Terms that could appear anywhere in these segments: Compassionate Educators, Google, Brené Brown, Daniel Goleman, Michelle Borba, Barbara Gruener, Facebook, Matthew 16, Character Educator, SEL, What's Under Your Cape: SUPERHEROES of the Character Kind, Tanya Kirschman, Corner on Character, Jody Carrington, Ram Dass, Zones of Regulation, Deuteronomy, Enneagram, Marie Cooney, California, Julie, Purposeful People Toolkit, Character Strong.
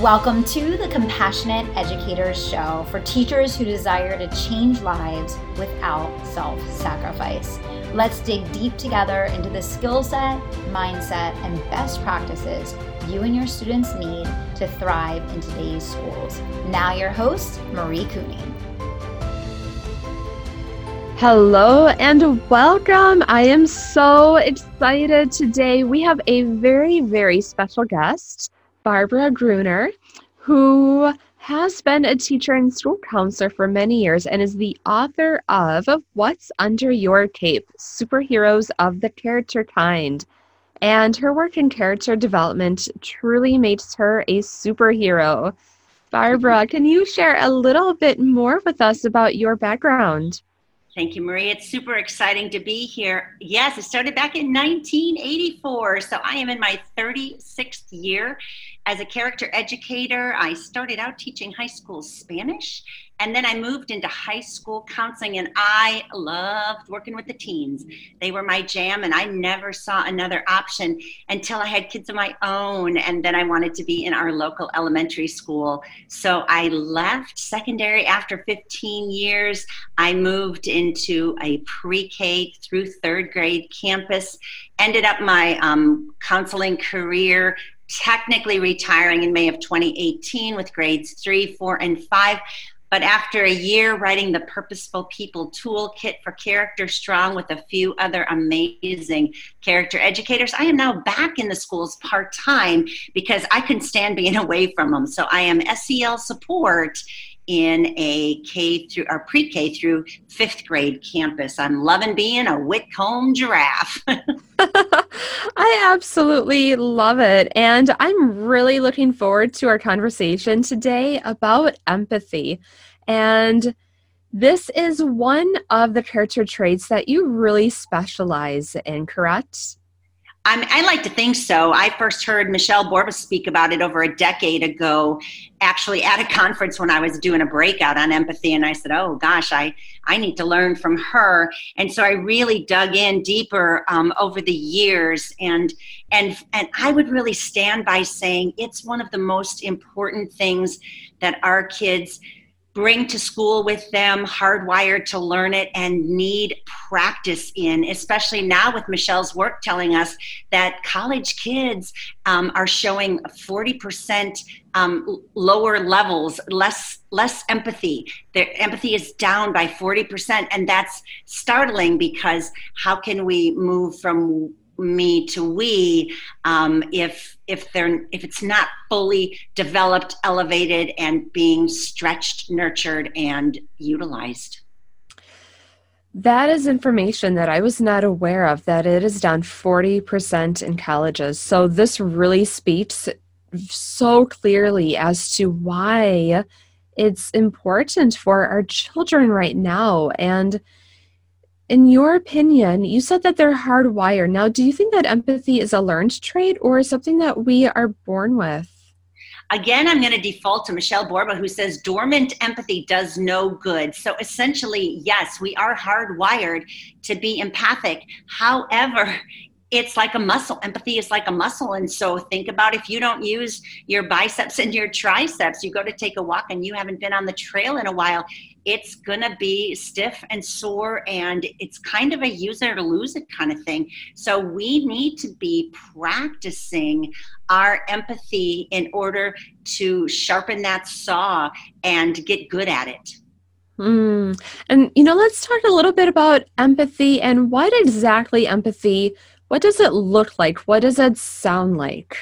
Welcome to the Compassionate Educators Show for teachers who desire to change lives without self-sacrifice. Let's dig deep together into the skill set, mindset, and best practices you and your students need to thrive in today's schools. Now your host, Marie Cooney. Hello and welcome. I am so excited today. We have a very, very special guest, Barbara Gruener, who has been a teacher and school counselor for many years and is the author of What's Under Your Cape: Superheroes of the Character Kind. And her work in character development truly makes her a superhero. Barbara, can you share a little bit more with us about your background? Thank you, Marie. It's super exciting to be here. Yes, it started back in 1984, so I am in my 36th year as a character educator. I started out teaching high school Spanish, and then I moved into high school counseling, and I loved working with the teens. They were my jam, and I never saw another option until I had kids of my own, and then I wanted to be in our local elementary school. So I left secondary after 15 years. I moved into a pre-K through third grade campus, ended up my counseling career technically retiring in May of 2018 with grades 3, 4, and 5. But after a year writing the Purposeful People Toolkit for Character Strong with a few other amazing character educators, I am now back in the schools part-time because I couldn't stand being away from them. So I am SEL support in a pre-K through fifth grade campus. I'm loving being a Whitcomb giraffe. I absolutely love it. And I'm really looking forward to our conversation today about empathy. And this is one of the character traits that you really specialize in, correct? I like to think so. I first heard Michelle Borba speak about it over a decade ago, actually at a conference when I was doing a breakout on empathy. And I said, oh gosh, I need to learn from her. And so I really dug in deeper over the years. And I would really stand by saying it's one of the most important things that our kids bring to school with them, hardwired to learn it and need practice in, especially now with Michelle's work telling us that college kids are showing 40% lower levels, less empathy. Their empathy is down by 40%, and that's startling because how can we move from me to we if it's not fully developed, elevated, and being stretched, nurtured, and utilized? That is information that I was not aware of, that it is down 40% in colleges. So this really speaks so clearly as to why it's important for our children right now. And in your opinion, you said that they're hardwired. Now, do you think that empathy is a learned trait or something that we are born with? Again, I'm going to default to Michelle Borba, who says dormant empathy does no good. So essentially, yes, we are hardwired to be empathic. However, it's like a muscle. Empathy is like a muscle. And so think about if you don't use your biceps and your triceps, you go to take a walk and you haven't been on the trail in a while, it's going to be stiff and sore, and it's kind of a use it or lose it kind of thing. So we need to be practicing our empathy in order to sharpen that saw and get good at it. And, let's talk a little bit about empathy and what exactly empathy. What does it look like? What does it sound like?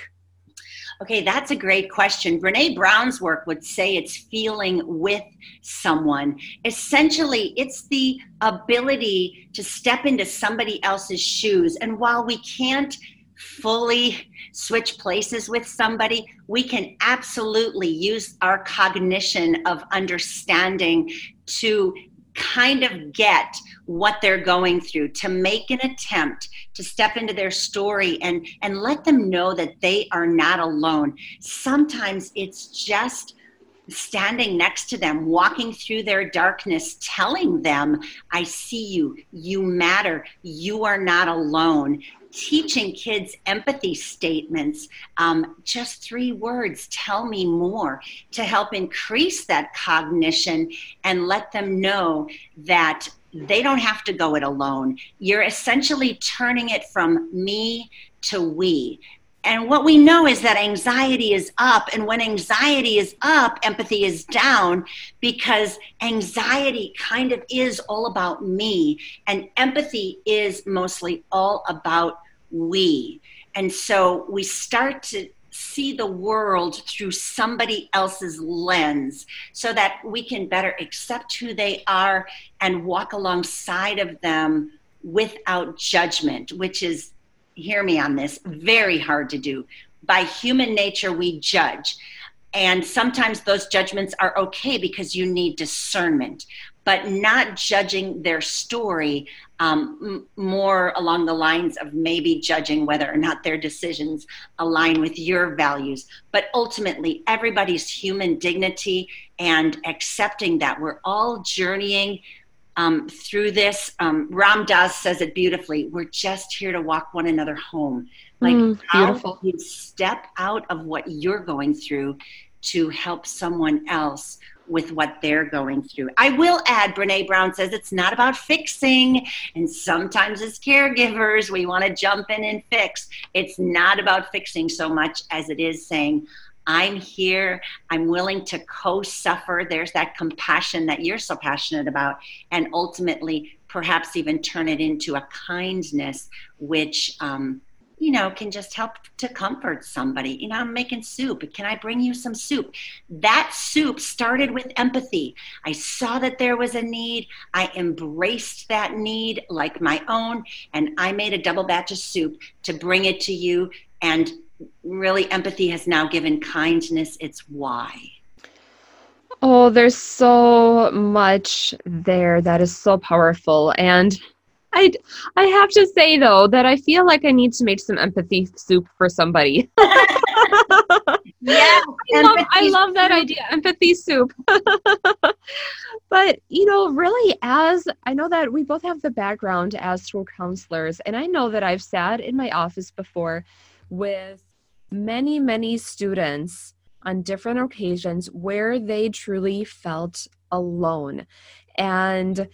Okay, that's a great question. Brené Brown's work would say it's feeling with someone. Essentially, it's the ability to step into somebody else's shoes. And while we can't fully switch places with somebody, we can absolutely use our cognition of understanding to kind of get what they're going through, to make an attempt to step into their story and let them know that they are not alone. Sometimes it's just standing next to them, walking through their darkness, telling them, I see you, you matter, you are not alone. teaching kids empathy statements, just 3 words, tell me more, to help increase that cognition and let them know that they don't have to go it alone. You're essentially turning it from me to we. And what we know is that anxiety is up, and when anxiety is up, empathy is down, because anxiety kind of is all about me, and empathy is mostly all about we. And so we start to see the world through somebody else's lens so that we can better accept who they are and walk alongside of them without judgment, which is, hear me on this, very hard to do. By human nature, we judge. And sometimes those judgments are okay because you need discernment, but not judging their story, more along the lines of maybe judging whether or not their decisions align with your values. But ultimately, everybody's human dignity and accepting that we're all journeying through this. Ram Dass says it beautifully. We're just here to walk one another home. Like, how you step out of what you're going through to help someone else with what they're going through. I will add, Brené Brown says it's not about fixing. And sometimes as caregivers, we want to jump in and fix. It's not about fixing so much as it is saying, I'm here, I'm willing to co-suffer. There's that compassion that you're so passionate about, and ultimately perhaps even turn it into a kindness, which, can just help to comfort somebody. You know, I'm making soup. Can I bring you some soup? That soup started with empathy. I saw that there was a need. I embraced that need like my own, and I made a double batch of soup to bring it to you. And really, empathy has now given kindness its why. Oh, there's so much there that is so powerful. And I have to say, though, that I feel like I need to make some empathy soup for somebody. Yeah, I love that idea, empathy soup. But, really, as I know that we both have the background as school counselors, and I know that I've sat in my office before with many, many students on different occasions where they truly felt alone. And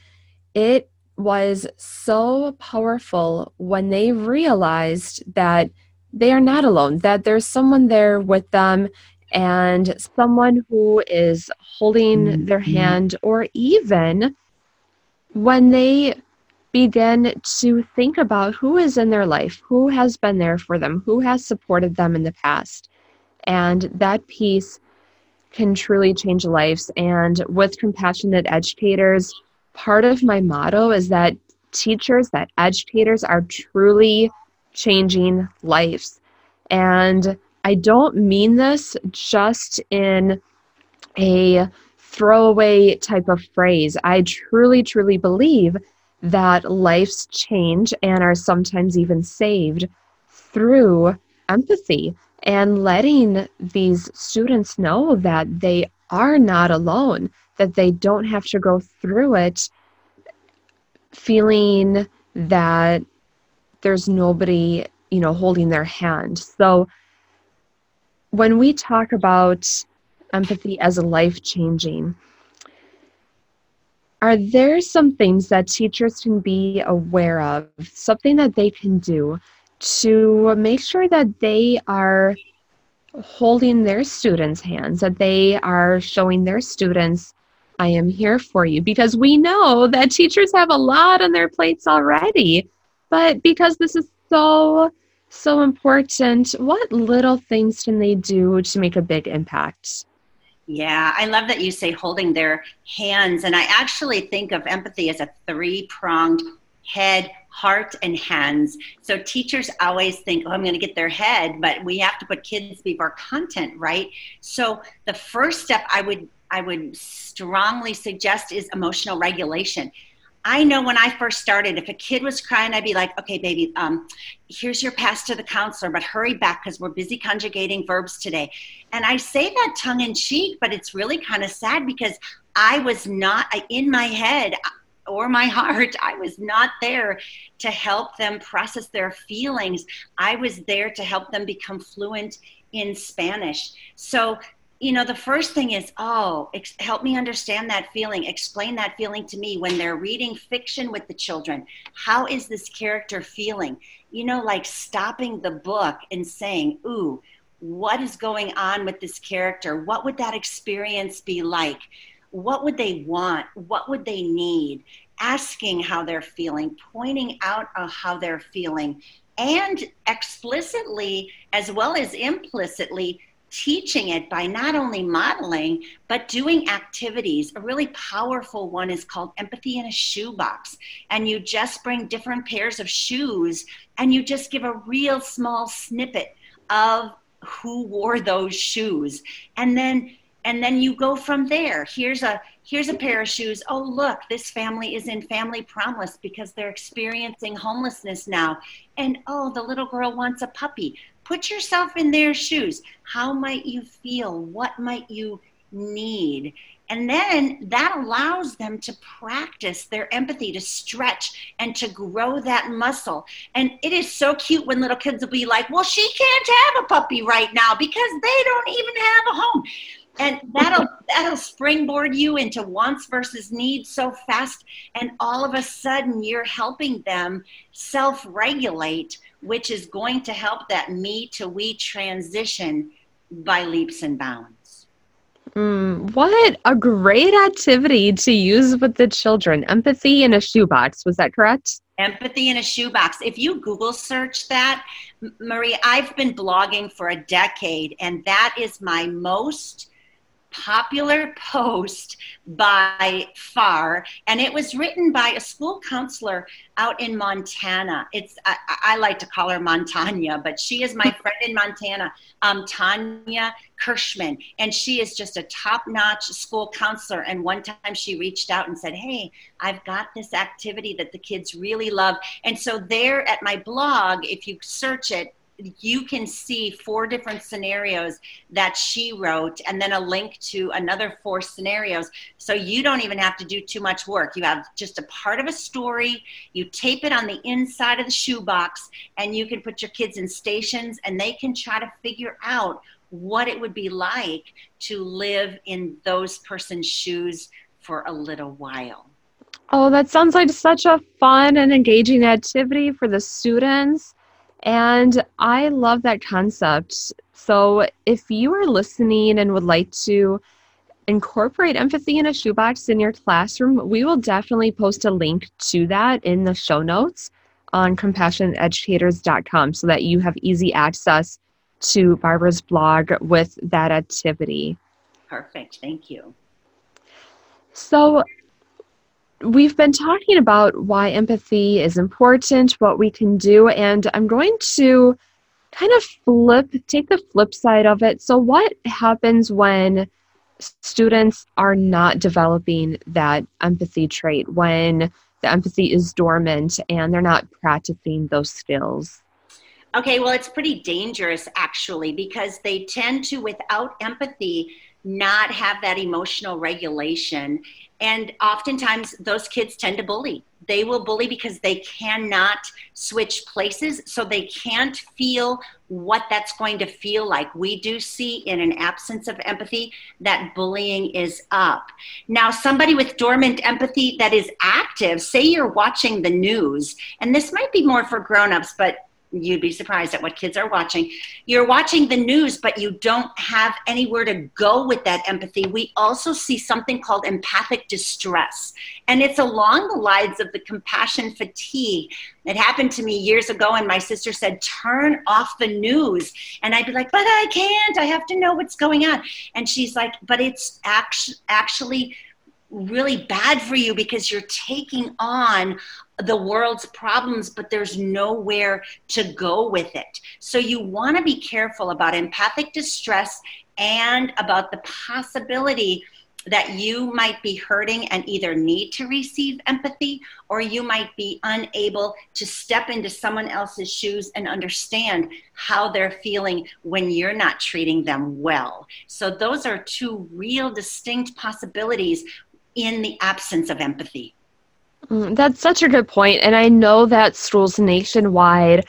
it was so powerful when they realized that they are not alone, that there's someone there with them, and someone who is holding their hand, or even when they begin to think about who is in their life, who has been there for them, who has supported them in the past. And that piece can truly change lives. And with Compassionate Educators, part of my motto is that teachers, that educators are truly changing lives. And I don't mean this just in a throwaway type of phrase. I truly, truly believe that lives change and are sometimes even saved through empathy, and letting these students know that they are not alone, that they don't have to go through it feeling that there's nobody, holding their hand. So when we talk about empathy as life-changing, are there some things that teachers can be aware of, something that they can do to make sure that they are holding their students' hands, that they are showing their students, I am here for you? Because we know that teachers have a lot on their plates already, but because this is so, so important, what little things can they do to make a big impact? Yeah, I love that you say holding their hands. And I actually think of empathy as a 3-pronged head, heart, and hands. So teachers always think, I'm going to get their head, but we have to put kids before content, right? So the first step I would strongly suggest is emotional regulation. I know when I first started, if a kid was crying, I'd be like, okay, baby, here's your pass to the counselor, but hurry back because we're busy conjugating verbs today. And I say that tongue in cheek, but it's really kind of sad because I was not in my head. or my heart. I was not there to help them process their feelings. I was there to help them become fluent in Spanish. So, you know, the first thing is, help me understand that feeling. Explain that feeling to me when they're reading fiction with the children. How is this character feeling? You know, like stopping the book and saying, ooh, what is going on with this character? What would that experience be like? What would they want? What would they need? Asking how they're feeling, pointing out how they're feeling, and explicitly as well as implicitly teaching it by not only modeling, but doing activities. A really powerful one is called empathy in a shoebox. And you just bring different pairs of shoes and you just give a real small snippet of who wore those shoes. And then you go from there. Here's a pair of shoes. Oh, look, this family is in family prom list because they're experiencing homelessness now. And oh, the little girl wants a puppy. Put yourself in their shoes. How might you feel? What might you need? And then that allows them to practice their empathy, to stretch and to grow that muscle. And it is so cute when little kids will be like, well, she can't have a puppy right now because they don't even have a home. And that'll springboard you into wants versus needs so fast. And all of a sudden you're helping them self-regulate, which is going to help that me to we transition by leaps and bounds. What a great activity to use with the children. Empathy in a shoebox. Was that correct? Empathy in a shoebox. If you Google search that, Marie, I've been blogging for a decade, and that is my most popular post by far, and it was written by a school counselor out in Montana. I like to call her Montanya, but she is my friend in Montana, Tanya Kirschman, and she is just a top-notch school counselor. And one time she reached out and said, hey, I've got this activity that the kids really love. And so there at my blog, if you search it, you can see 4 different scenarios that she wrote, and then a link to another 4 scenarios. So you don't even have to do too much work. You have just a part of a story. You tape it on the inside of the shoebox, and you can put your kids in stations, and they can try to figure out what it would be like to live in those person's shoes for a little while. Oh, that sounds like such a fun and engaging activity for the students. And I love that concept. So if you are listening and would like to incorporate empathy in a shoebox in your classroom, we will definitely post a link to that in the show notes on CompassionateEducators.com so that you have easy access to Barbara's blog with that activity. Perfect. Thank you. So we've been talking about why empathy is important, what we can do, and I'm going to kind of take the flip side of it. So what happens when students are not developing that empathy trait, when the empathy is dormant and they're not practicing those skills? Okay, well, it's pretty dangerous actually, because they tend to, without empathy, not have that emotional regulation. And oftentimes those kids tend to bully. They will bully because they cannot switch places, so they can't feel what that's going to feel like. We do see in an absence of empathy that bullying is up. Now, somebody with dormant empathy that is active, say you're watching the news, and this might be more for grown-ups, but you'd be surprised at what kids are watching. You're watching the news, but you don't have anywhere to go with that empathy. We also see something called empathic distress. And it's along the lines of the compassion fatigue. It happened to me years ago, and my sister said, turn off the news. And I'd be like, but I can't. I have to know what's going on. And she's like, but it's actually really bad for you because you're taking on the world's problems, but there's nowhere to go with it. So you want to be careful about empathic distress and about the possibility that you might be hurting and either need to receive empathy, or you might be unable to step into someone else's shoes and understand how they're feeling when you're not treating them well. So those are 2 real distinct possibilities in the absence of empathy. That's such a good point. And I know that schools nationwide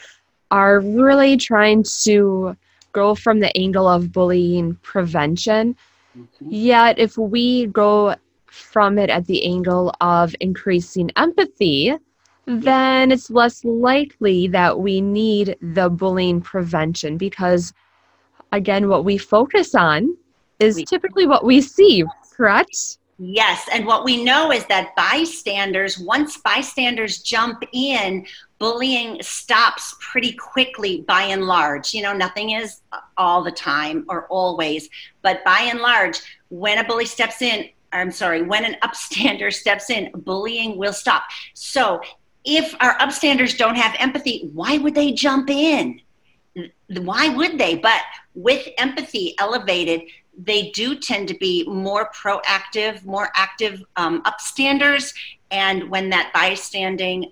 are really trying to go from the angle of bullying prevention. Mm-hmm. Yet if we go from it at the angle of increasing empathy, then it's less likely that we need the bullying prevention because, again, what we focus on is typically what we see, correct? Yes, and what we know is that bystanders, once bystanders jump in, bullying stops pretty quickly by and large. You know, nothing is all the time or always, but by and large, when a bully steps in, when an upstander steps in, bullying will stop. So if our upstanders don't have empathy, why would they jump in? Why would they? But with empathy elevated, they do tend to be more proactive, more active upstanders. And when that bystanding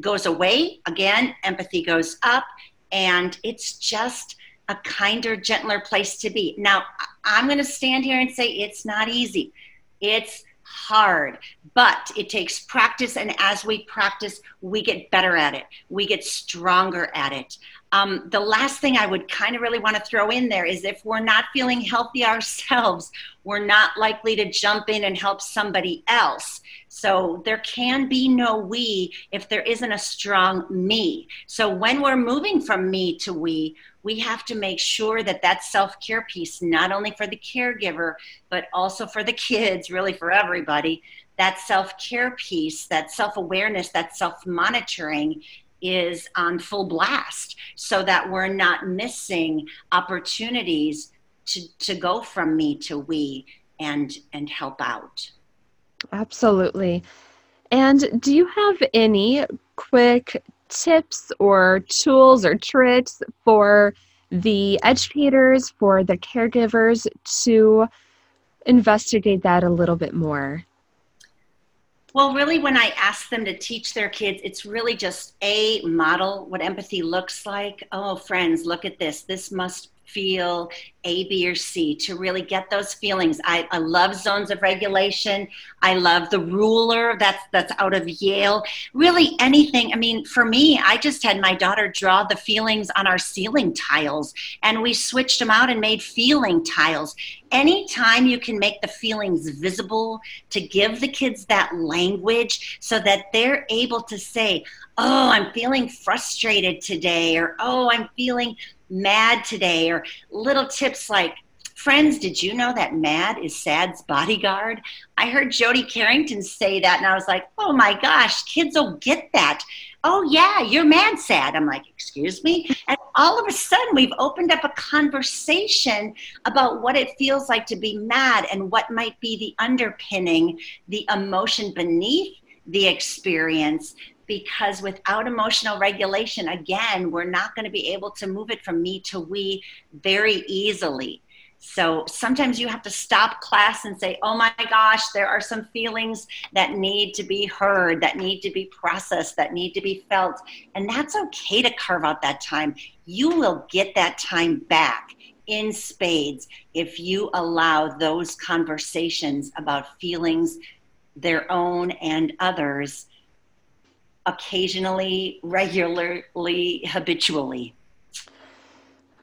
goes away, again, empathy goes up. And it's just a kinder, gentler place to be. Now, I'm going to stand here and say it's not easy. It's hard, but it takes practice. And as we practice, we get better at it. We get stronger at it. The last thing I would kind of really want to throw in there is if we're not feeling healthy ourselves, we're not likely to jump in and help somebody else. So there can be no we if there isn't a strong me. So when we're moving from me to we have to make sure that that self-care piece, not only for the caregiver, but also for the kids, really for everybody, that self-care piece, that self-awareness, that self-monitoring is on full blast so that we're not missing opportunities to go from me to we and help out. Absolutely. And do you have any quick tips or tools or tricks for the educators, for the caregivers to investigate that a little bit more? Well, really, when I ask them to teach their kids, it's really just a model what empathy looks like. Oh, friends, look at this. This must feel A, B, or C to really get those feelings. I love Zones of Regulation. I love The Ruler. That's out of Yale. Really anything. I mean, for me, I just had my daughter draw the feelings on our ceiling tiles, and we switched them out and made feeling tiles. Anytime you can make the feelings visible to give the kids that language so that they're able to say, oh, I'm feeling frustrated today, or oh, I'm feeling mad today, or little tips like, friends, did you know that mad is sad's bodyguard? I heard Jody Carrington say that, and I was like, oh my gosh, kids will get that. Oh yeah, you're mad, sad. I'm like, excuse me? And all of a sudden, we've opened up a conversation about what it feels like to be mad and what might be the underpinning, the emotion beneath the experience. Because without emotional regulation, again, we're not going to be able to move it from me to we very easily. So sometimes you have to stop class and say, oh my gosh, there are some feelings that need to be heard, that need to be processed, that need to be felt. And that's okay to carve out that time. You will get that time back in spades if you allow those conversations about feelings, their own and others, occasionally, regularly, habitually.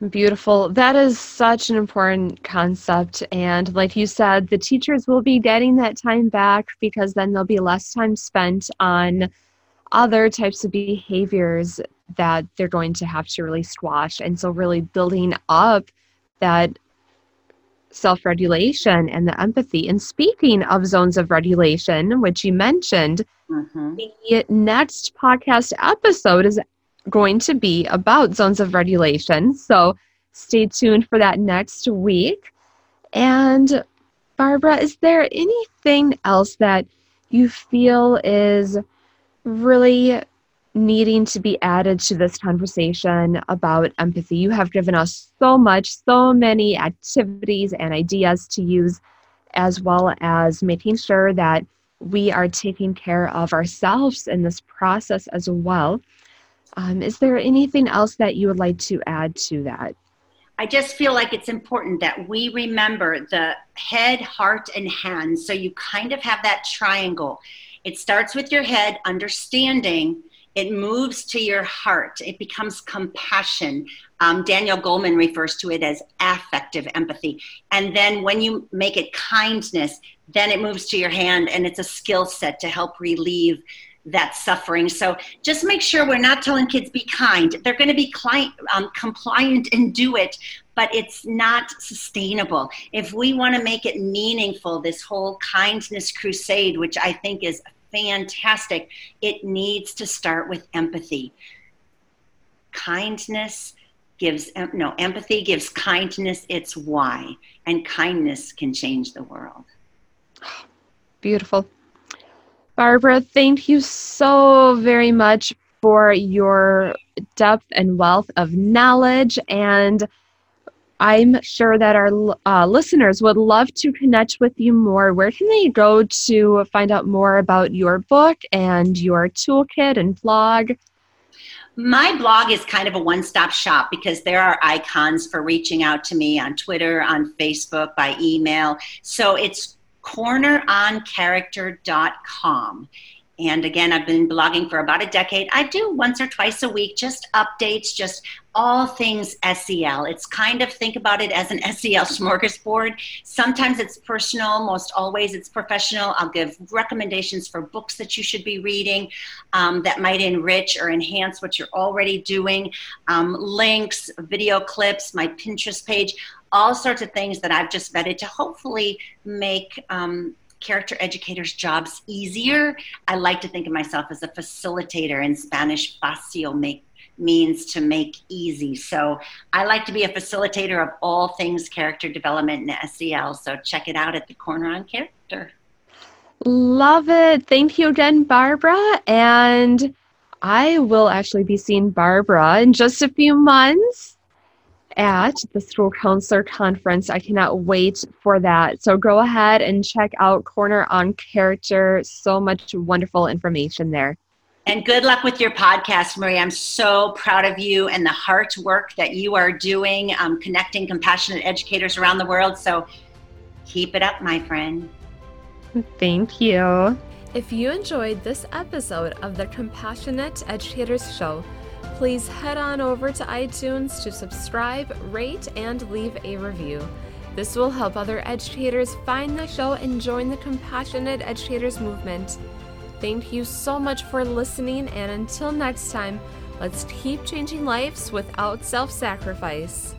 Beautiful. That is such an important concept. And like you said, the teachers will be getting that time back because then there'll be less time spent on other types of behaviors that they're going to have to really squash. And so really building up that self-regulation and the empathy. And speaking of Zones of Regulation, which you mentioned, mm-hmm. The next podcast episode is going to be about Zones of Regulation. So stay tuned for that next week. And Barbara, is there anything else that you feel is really needing to be added to this conversation about empathy? You have given us so much, so many activities and ideas to use, as well as making sure that we are taking care of ourselves in this process as well. Is there anything else that you would like to add to that? I just feel like it's important that we remember the head, heart, and hands. So you kind of have that triangle. It starts with your head, understanding. It moves to your heart. It becomes compassion. Daniel Goleman refers to it as affective empathy. And then when you make it kindness, then it moves to your hand, and it's a skill set to help relieve that suffering. So just make sure we're not telling kids be kind. They're going to be compliant and do it, but it's not sustainable. If we want to make it meaningful, this whole kindness crusade, which I think is fantastic, it needs to start with empathy. Empathy gives kindness its why, and kindness can change the world. Beautiful. Barbara, thank you so very much for your depth and wealth of knowledge, and I'm sure that our listeners would love to connect with you more. Where can they go to find out more about your book and your toolkit and blog? My blog is kind of a one-stop shop because there are icons for reaching out to me on Twitter, on Facebook, by email. So it's corneroncharacter.com. And again, I've been blogging for about a decade. I do once or twice a week, just updates, just all things SEL. It's kind of, think about it as an SEL smorgasbord. Sometimes it's personal, most always it's professional. I'll give recommendations for books that you should be reading that might enrich or enhance what you're already doing, links, video clips, my Pinterest page, all sorts of things that I've just vetted to hopefully make character educators' jobs easier. I like to think of myself as a facilitator. In Spanish, facil means to make easy. So I like to be a facilitator of all things character development and SEL. So check it out at the Corner on Character. Love it. Thank you again, Barbara. And I will actually be seeing Barbara in just a few months at the School Counselor Conference. I cannot wait for that. So go ahead and check out Corner on Character. So much wonderful information there. And good luck with your podcast, Marie. I'm so proud of you and the heart work that you are doing, connecting compassionate educators around the world. So keep it up, my friend. Thank you. If you enjoyed this episode of the Compassionate Educators Show, please head on over to iTunes to subscribe, rate, and leave a review. This will help other educators find the show and join the Compassionate Educators movement. Thank you so much for listening, and until next time, let's keep changing lives without self-sacrifice.